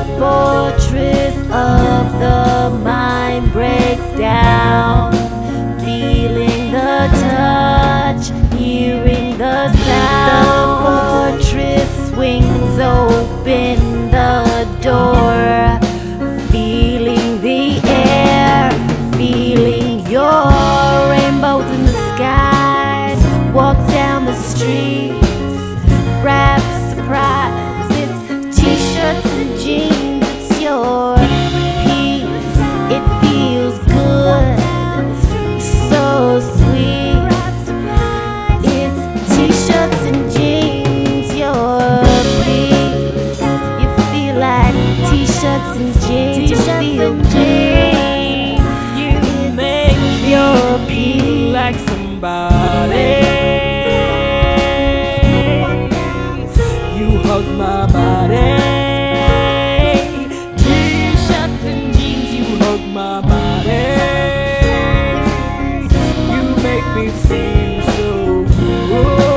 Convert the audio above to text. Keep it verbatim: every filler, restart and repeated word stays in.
the fortress of the mind breaks down. Feeling the touch, hearing the sound. The fortress swings open the door. Feeling the air, feeling your rainbows in the sky. Walk down the streets, wrap surprise. It's t-shirts and jeans, it's your peace. It feels good, so sweet. It's t-shirts and jeans, your peace. You feel like t-shirts and jeans, you feel jeans. You make your peace like somebody. My body, t-shirts and jeans, you hug my body. You make me feel so good.